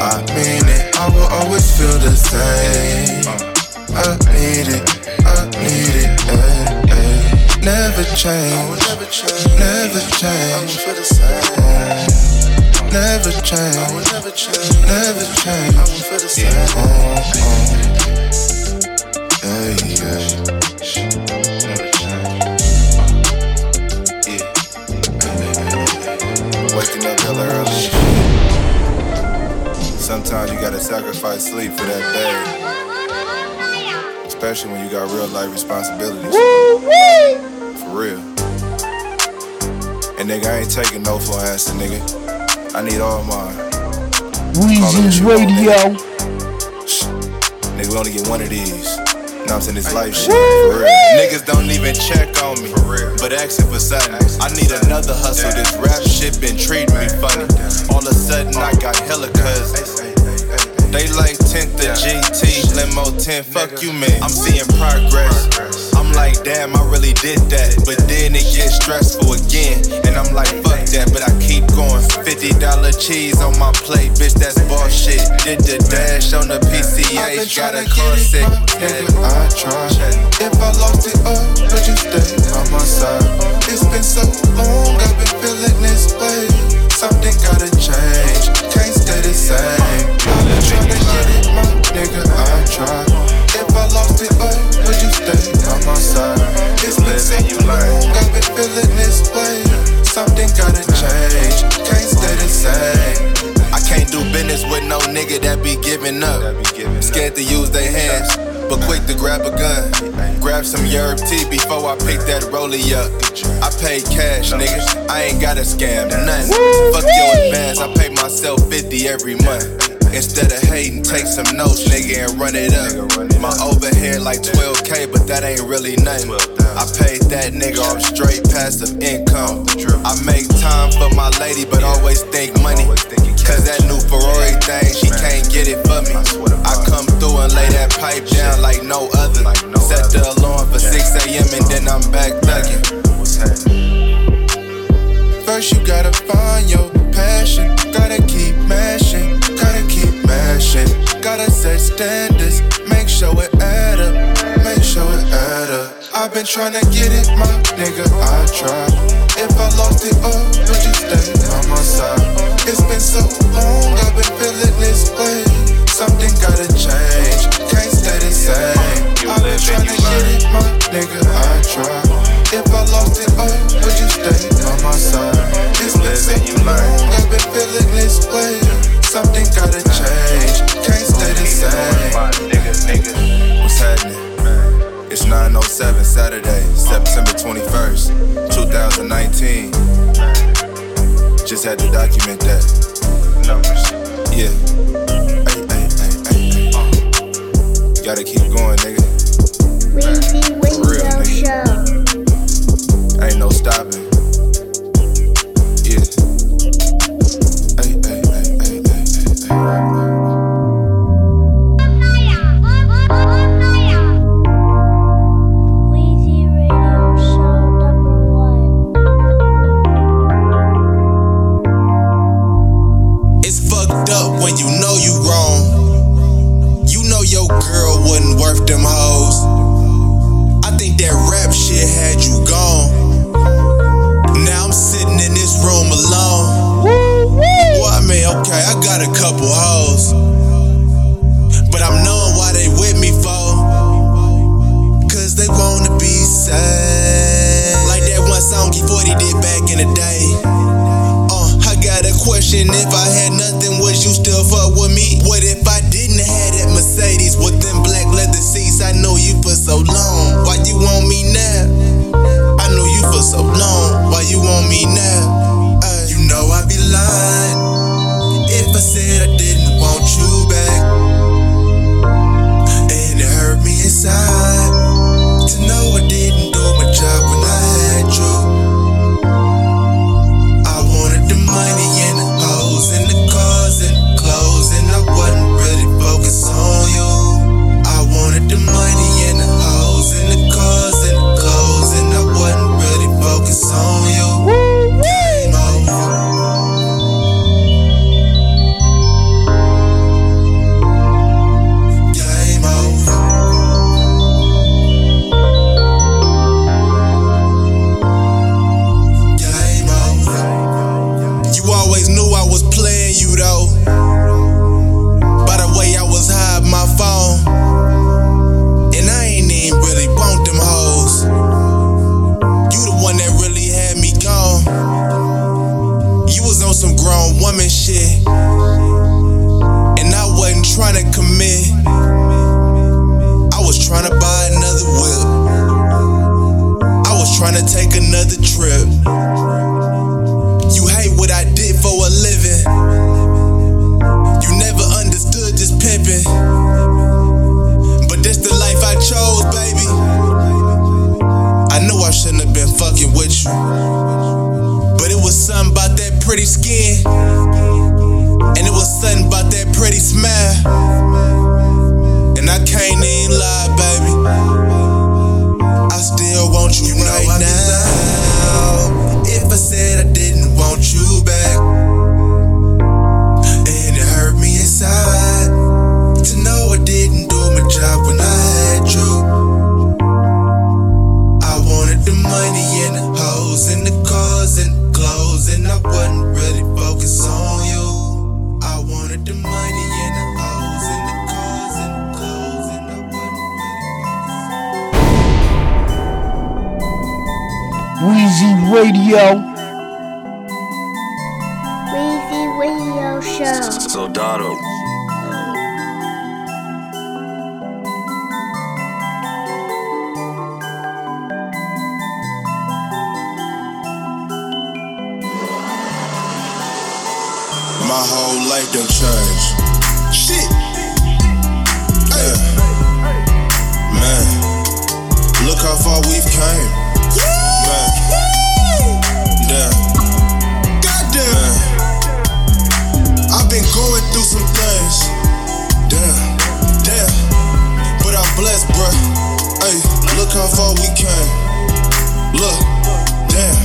I mean it. I will always feel the same. I need it, I need it, ay, ay. Never change, I will never change, never change. I will feel the same. Never change, I will never change, never change. I will feel the same. Yeah. Oh, oh. Ay, ay. Waking up hella early. Sometimes you gotta sacrifice sleep for that bag. Especially when you got real life responsibilities. For real. And nigga, I ain't taking no for an answer, nigga. I need all mine. Weezy's Radio. Want, nigga. nigga, we only get one of these. I'm saying this life shit, for real. Niggas don't even check on me, for real. But asking for something, I need another hustle. This rap shit been treating me funny. All of a sudden I got hella cousins. They like tenth the G T, limo ten, fuck you man. I'm seeing progress, I'm like damn I really did that. But then it gets stressful again, and I'm like fuck that, but I keep going. Fifty dollar cheese on my plate, bitch that's bullshit. Did the dash on the P C A, got a car sick. I try, if I lost it all, but you stay on my side. It's been so long, I've been feeling this way. Something gotta change, can't stay the same. I been trying to get it, my nigga, I try. If I lost it all, would you stay on my side? It's been so long, I've been feeling this way. Something gotta change, can't stay the same. I can't do business with no nigga that be giving up. Scared to use their hands, but quick to grab a gun. Grab some yerb tea before I pick that rollie up. I pay cash, nigga, I ain't gotta scam nothing. Fuck your advance, I pay myself fifty every month. Instead of hating, take some notes, nigga, and run it up. My overhead like twelve K, but that ain't really nothing. I paid that nigga off straight passive income. I make time for my lady, but always think money. Cause that new Ferrari thing, she can't get it for me. I come through and lay that pipe down like no other. Set the alarm for six a.m. and then I'm back thugging. First you gotta find your passion, gotta keep mashing. Gotta keep mashing, gotta set standards, make sure it add up, make sure it add up. I've been tryna get it, my nigga, I tried. If I lost it all, would you stay on my side? It's been so long, I've been feeling this way. Something gotta change, can't stay the same. I've been tryna get it, my nigga, I tried. If I lost it all, would you stay on my side? It's been so long, I've been feeling this way. Something gotta change, can't stay the same. Niggas, niggas, what's happening? It's nine oh seven, Saturday, September twenty-first, twenty nineteen. Just had to document that. Numbers. Yeah. Ay, ay, ay, ay, ay. Gotta keep going, nigga. Weezy Radio Show. Ain't no stopping. Yeah. Ay, ay, ay, ay, ay, ay, ay. Weezy Radio Show number one. It's fucked up when you know you wrong. You know your girl wasn't worth them hoes. question, if I had nothing, would you still fuck with me? What if I didn't have that Mercedes with them black leather seats I know you for so long? Why you want me now? I knew you for so long, why you want me now? Uh, you know I'd be lying if I said I didn't want you back. And it hurt me inside to know I didn't do my job when I had you. I wanted the money and the hoes and the cars and the clothes, and I wasn't really focused on you. I wanted the money and the hoes and the cars and the clothes, and I wasn't really focused on you. Game over. Game over. Game over. You always knew I was playing you though. By the way I was high on my phone. Really want them hoes. You the one that really had me gone. You was on some grown woman shit, and I wasn't tryna commit. I was tryna buy another whip. I was tryna take another trip. You hate what I did for a living. You never understood just pimpin'. This the life I chose, baby. I knew I shouldn't have been fucking with you, but it was something about that pretty skin, and it was something about that pretty smile, and I can't even lie, baby. I still want you, you know, right now. If I said I didn't want you back, and it hurt me inside to know I didn't job when I had you. I wanted the money and the hoes and the cars and the clothes, and I wasn't really focused on you. I wanted the money and the hoes and the cars and the clothes, and I wasn't really focused on you. Weezy Radio. Weezy Radio Show. Soldado. My whole life done changed. Shit. Yeah. Man, look how far we've came. Man, damn. Goddamn. I've been going through some things. Damn, damn. But I'm blessed, bruh. Hey, look how far we came. Look, damn,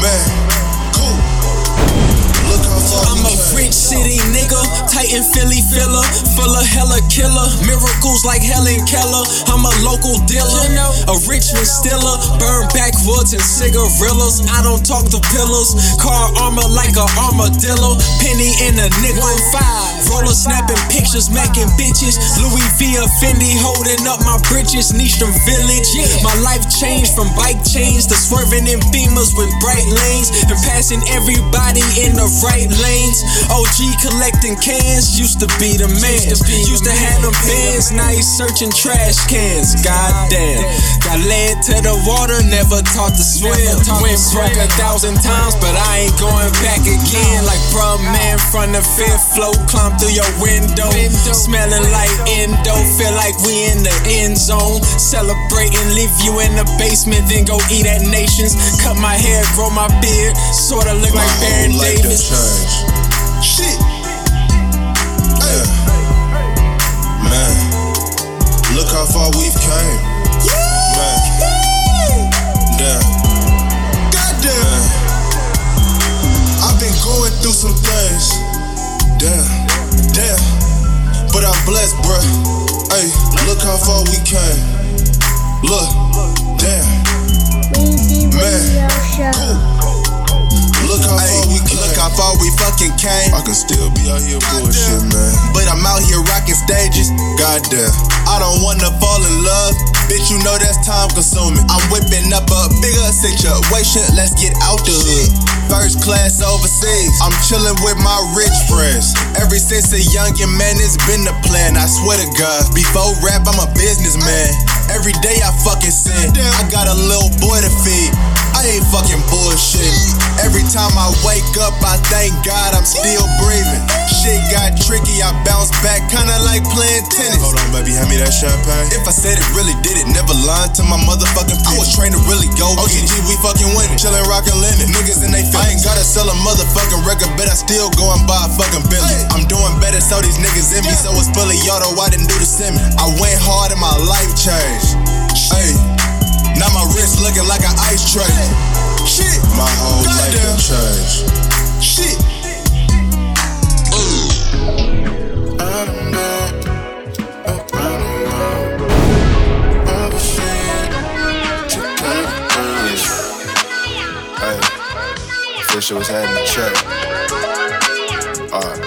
man. I'm a rich city nigga, Titan Philly filler, full of hella killer, miracles like Helen Keller. I'm a local dealer, a rich one stiller, burn backwoods and cigarillas. I don't talk to pillows, car armor like a armadillo, penny in a nickel. one five Roller snapping pictures, macking bitches, Louis V or Fendi holding up my britches, Nystrom Village. My life changed from bike chains to swerving in Beamers with bright lanes and passing everybody in the right lanes. O G collecting cans, used to be the man. Used to have them bands, now he's searching trash cans. Goddamn, got led to the water, never taught to swim. Went broke a thousand times, but I ain't going back again. Like bruh man from the fifth floor, climb through your window, smelling like endo, feel like we in the end zone. Celebrating, leave you in the basement, then go eat at Nations. Cut my hair, grow my beard, sorta look like Baron Davis. Shit. Yeah. Man, look how far we've came. Man, damn. Goddamn. I've been going through some things. Damn, damn. But I'm blessed, bruh. Hey, look how far we came. Look, damn. Man, cool. Look how, Ay, far we look how far we fucking came. I can still be out here bullshit, man. But I'm out here rocking stages. Goddamn. I don't wanna fall in love. Bitch, you know that's time consuming. I'm whipping up a bigger situation. Let's get out the hood. First class overseas. I'm chilling with my rich friends. Ever since a youngin', man, it's been the plan. I swear to God, before rap, I'm a businessman. Every day I fucking sin. I got a little boy to feed. I ain't fucking bullshitting. Every time I wake up, I thank God I'm still breathing. Shit got tricky, I bounce back, kinda like playing tennis. Hold on, baby, hand me that champagne. If I said it, really did it, never lied to my motherfucking people. I was trained to really go with it. O G G, we fucking winning. Chillin', rockin', linen. Niggas in they feelings. I ain't gotta sell a motherfucking record, but I still go and buy a fucking Bentley. Hey. I'm doing better, so these niggas in me. So it's fully auto, I didn't do the semi. I went hard and my life changed. Hey, now my wrist looking like an ice tray. Shit, my whole life done changed. Shit. Shit was happening, check. Alright,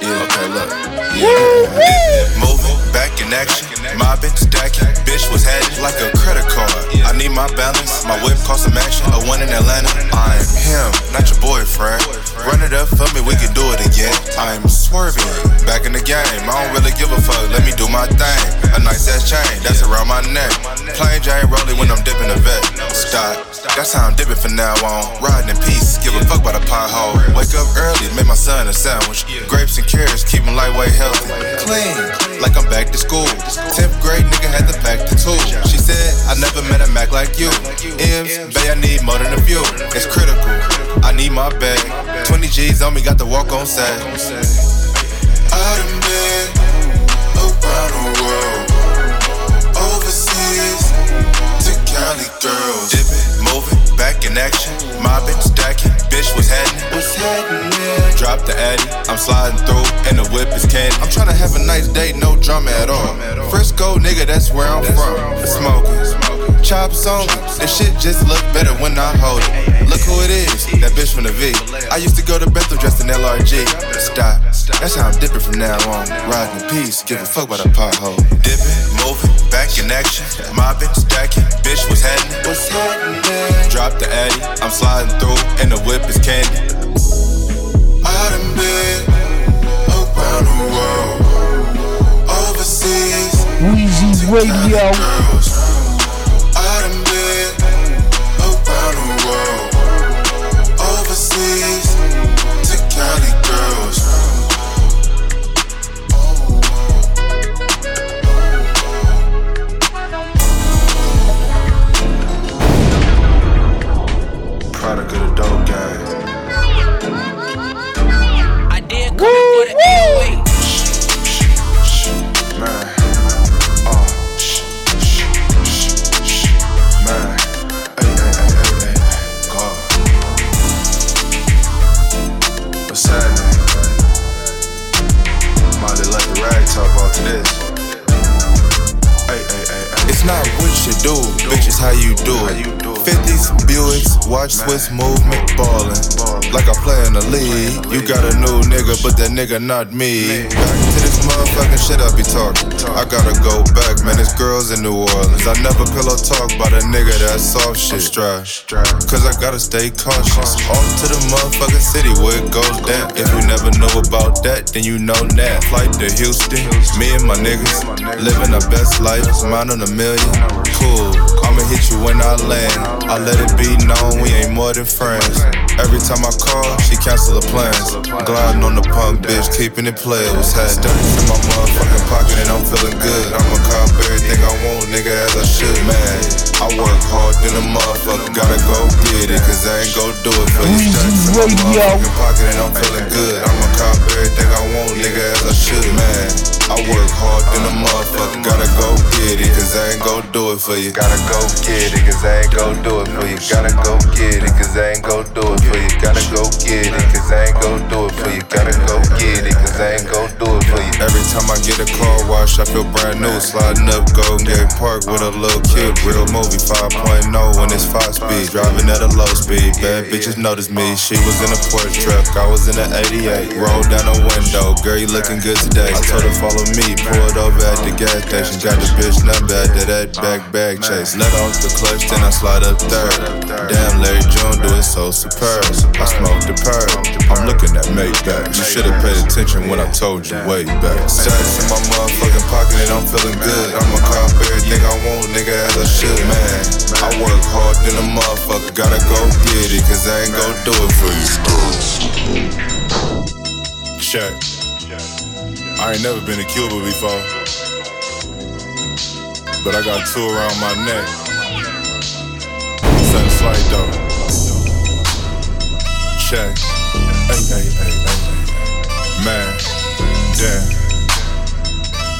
yeah, okay, look. Yeah, yeah. Moving, back in action, mobbing, stacking. Bitch was had it like a credit card. I need my balance, my whip cost some action. A one in Atlanta. I am him, not your boyfriend. Run it up for me, we can do it again. I am swerving, back in the game. I don't really give a fuck, let me do my thing. A nice ass chain, that's around my neck. Plain Jane rolling when I'm dipping the vet. Stop. That's how I'm dipping from now on. Riding in peace, give a fuck about a pothole. Wake up early, make my son a sandwich. Grapes and carrots, keep him lightweight healthy. Clean, like I'm back to school. tenth grade nigga had to pack the tool. She said, I never met a Mac like you. M's, bae, I need more than a few. It's critical, I need my bag. twenty G's on me, got to walk on set. I done been around the world. Overseas to Cali girls. Dipping. Moving, back in action, mobbing, stacking, bitch was happening. What's happening? Drop the addy, I'm sliding through, and the whip is candy. I'm tryna have a nice day, no drama at all. Frisco, nigga, that's where I'm from. Smoking, chops on, this shit just look better when I hold it. Look who it is, that bitch from the V. I used to go to Bethel dressed in L R G. Stop, that's how I'm dipping from now on. Riding in peace, give a fuck about a pothole. Dipping, moving. Back in action, mobbing, stacking, bitch was happening. What's happening? Drop the addy, I'm sliding through, and the whip is candy. I done been around the world, overseas. Weezy Radio. I done been around the world, overseas to Cali girls. Swiss movement ballin', like I play in the league. You got a new nigga, but that nigga not me. Back to this motherfucking shit I be talking. I gotta go back, man, it's girls in New Orleans. I never pillow talk about a nigga that's soft shit. Cause I gotta stay cautious. Off to the motherfucking city where it goes down. If you never know about that, then you know now. Flight to Houston, me and my niggas living our best life, mine on a million. Cool. I'ma hit you when I land. I let it be known we ain't more than friends. Every time I call, she cancel the plans. Gliding on the punk bitch, keeping it player. What's happening? In my motherfucking pocket and I'm feeling good. I'ma cop everything I want, nigga, as I should. Man, I work hard than a motherfucker. Gotta go get it, cause I ain't gon' do it for you. Stacks in my motherfucking pocket and I'm feeling good. I'ma cop everything I want, nigga, as I should. Man, I work hard than a motherfucker. Gotta go get it, cause I ain't gon' do it for you. Gotta go. Go get it, cause I ain't gon' do it for you. Gotta go get it, cause I ain't gon' do it for you. Gotta go get it, cause I ain't gon' do it for you. Gotta go get it, cause I ain't gon' do it for you. Every time I get a car wash, I feel brand new. Sliding up Golden Gate Park with a little kid. Real movie five point oh when it's five speed. Driving at a low speed, bad bitches notice me. She was in a Porsche truck, I was in an eighty-eight. Rolled down a window, girl, you looking good today. I told her follow me, pulled over at the gas station. Got the bitch number after that back, back chase. Let off the clutch, then I slide up third. Damn, Larry June do it so superb. I smoked the perp, I'm looking at Maybach. You should've paid attention when I told you way back. Stacks in my motherfucking pocket and I'm feeling good. I'ma cop everything I want, nigga, as I should, man. I work hard than a motherfucker, gotta go get it, cause I ain't gon' do it for you. Check. I ain't never been to Cuba before, but I got two around my neck. Same flight though. Check. Ay, ay, ay, ay. Man. Damn.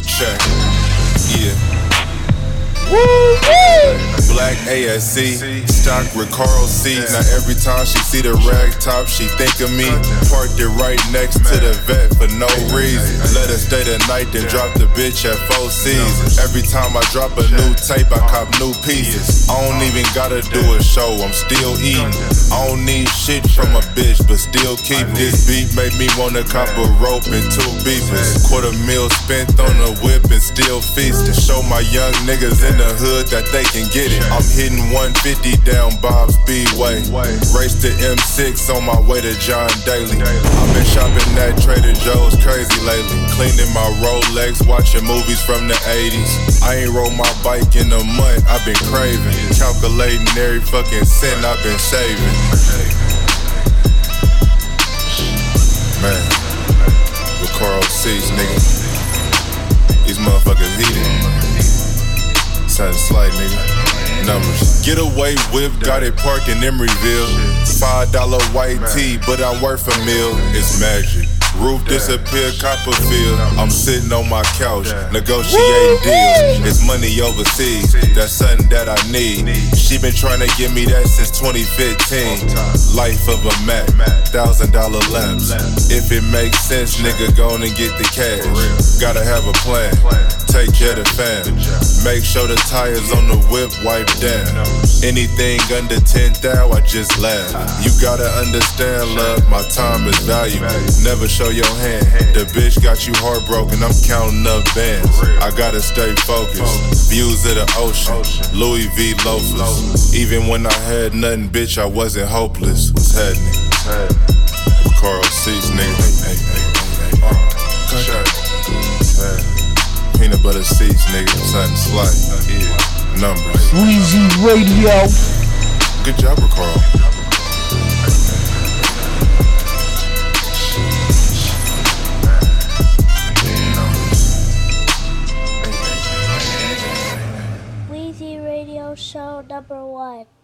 Check. Yeah. Woo-hoo! Black A S C, stock Recaro C. Now every time she see the rag top, she think of me. Parked it right next to the vet for no reason. Let her stay the night, then drop the bitch at four C's. Every time I drop a new tape, I cop new pieces. I don't even gotta do a show, I'm still eating. I don't need shit from a bitch, but still keep this beat. Make me wanna cop a rope and two beepers. Quarter mil spent on a whip and still feasting. Show my young niggas in the hood that they can get it. I'm hitting one fifty down Bob Speedway. Race to M six on my way to John Daly. I've been shopping at Trader Joe's crazy lately. Cleaning my Rolex, watching movies from the eighties. I ain't rode my bike in a month, I've been craving. Calculating every fucking cent I've been saving. Man, with Carl C's, nigga. These motherfuckers heated. Something slight, nigga. Numbers. Get away with, got it parked in Emeryville. Five dollar white tee, but I'm worth a meal. It's magic. Roof disappear, Copperfield. I'm sitting on my couch, negotiating deals. It's money overseas, that's something that I need. She been trying to give me that since twenty fifteen. Life of a Mac, thousand dollar laps. If it makes sense, nigga, go on and get the cash. Gotta have a plan, take care of the fam. Make sure the tires on the whip wipe down. Anything under ten thousand, I just laugh. You gotta understand, love, my time is valuable. Never show your hand. The bitch got you heartbroken, I'm counting up bands. I gotta stay focused. Views of the ocean, Louis V loafers. Even when I had nothing, bitch, I wasn't hopeless. What's happening? With Carl C's, nigga. uh, Peanut butter seats, nigga. Something slight. Yeah. Numbers. Weezy Radio. Good job, Carl. Show number one.